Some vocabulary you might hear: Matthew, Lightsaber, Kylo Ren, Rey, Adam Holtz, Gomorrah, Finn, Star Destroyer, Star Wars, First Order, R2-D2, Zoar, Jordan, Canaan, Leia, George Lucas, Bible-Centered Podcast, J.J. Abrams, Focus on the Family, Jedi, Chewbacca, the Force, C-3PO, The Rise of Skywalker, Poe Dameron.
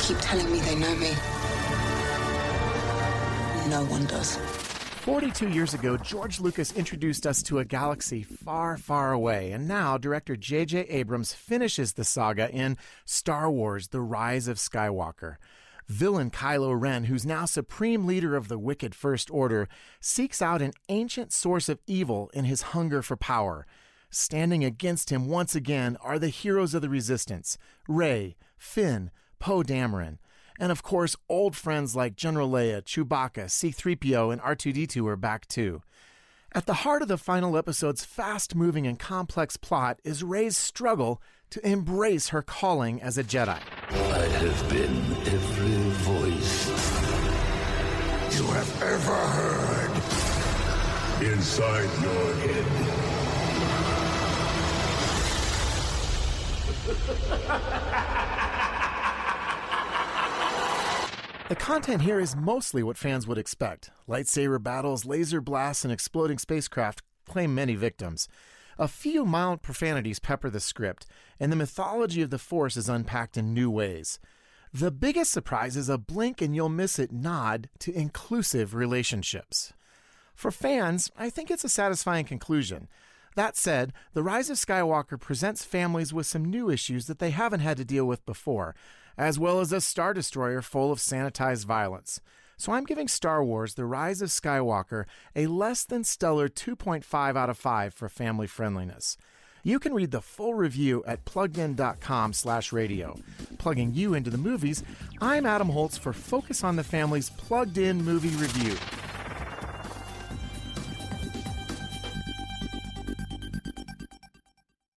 keep telling me they know me. No one does. 42 years ago, George Lucas introduced us to a galaxy far, far away, and now director J.J. Abrams finishes the saga in Star Wars: The Rise of Skywalker. Villain Kylo Ren, who's now supreme leader of the wicked First Order, seeks out an ancient source of evil in his hunger for power. Standing against him once again are the heroes of the Resistance, Rey, Finn, Poe Dameron. And of course, old friends like General Leia, Chewbacca, C-3PO, and R2-D2 are back too. At the heart of the final episode's fast-moving and complex plot is Rey's struggle to embrace her calling as a Jedi. I have been every voice you have ever heard inside your head. The content here is mostly what fans would expect. Lightsaber battles, laser blasts, and exploding spacecraft claim many victims. A few mild profanities pepper the script, and the mythology of the Force is unpacked in new ways. The biggest surprise is a blink-and-you'll-miss-it nod to inclusive relationships. For fans, I think it's a satisfying conclusion. That said, The Rise of Skywalker presents families with some new issues that they haven't had to deal with before, as well as a Star Destroyer full of sanitized violence. So I'm giving Star Wars: The Rise of Skywalker a less than stellar 2.5 out of 5 for family friendliness. You can read the full review at PluggedIn.com/radio. Plugging you into the movies, I'm Adam Holtz for Focus on the Family's Plugged In Movie Review.